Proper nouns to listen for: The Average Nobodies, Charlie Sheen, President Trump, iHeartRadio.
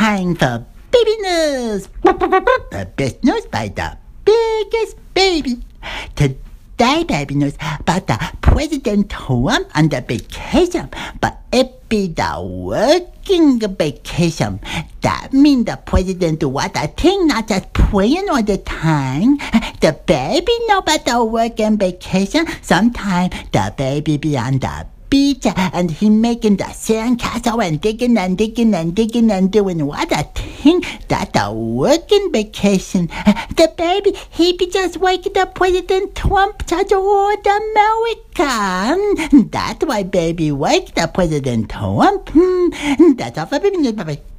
time for baby news. The best news by the biggest baby. Today, baby news about the President Trump on the vacation, but it be the working vacation. That means the president was a thing, not just praying all the time. The baby know about the working vacation. Sometimes the baby be on the beach and he making the sandcastle and digging and doing what a thing that a working vacation. The baby, he be just waking the President Trump charge all the American. That's why baby wake the President Trump. That's all for baby news. Bye-bye.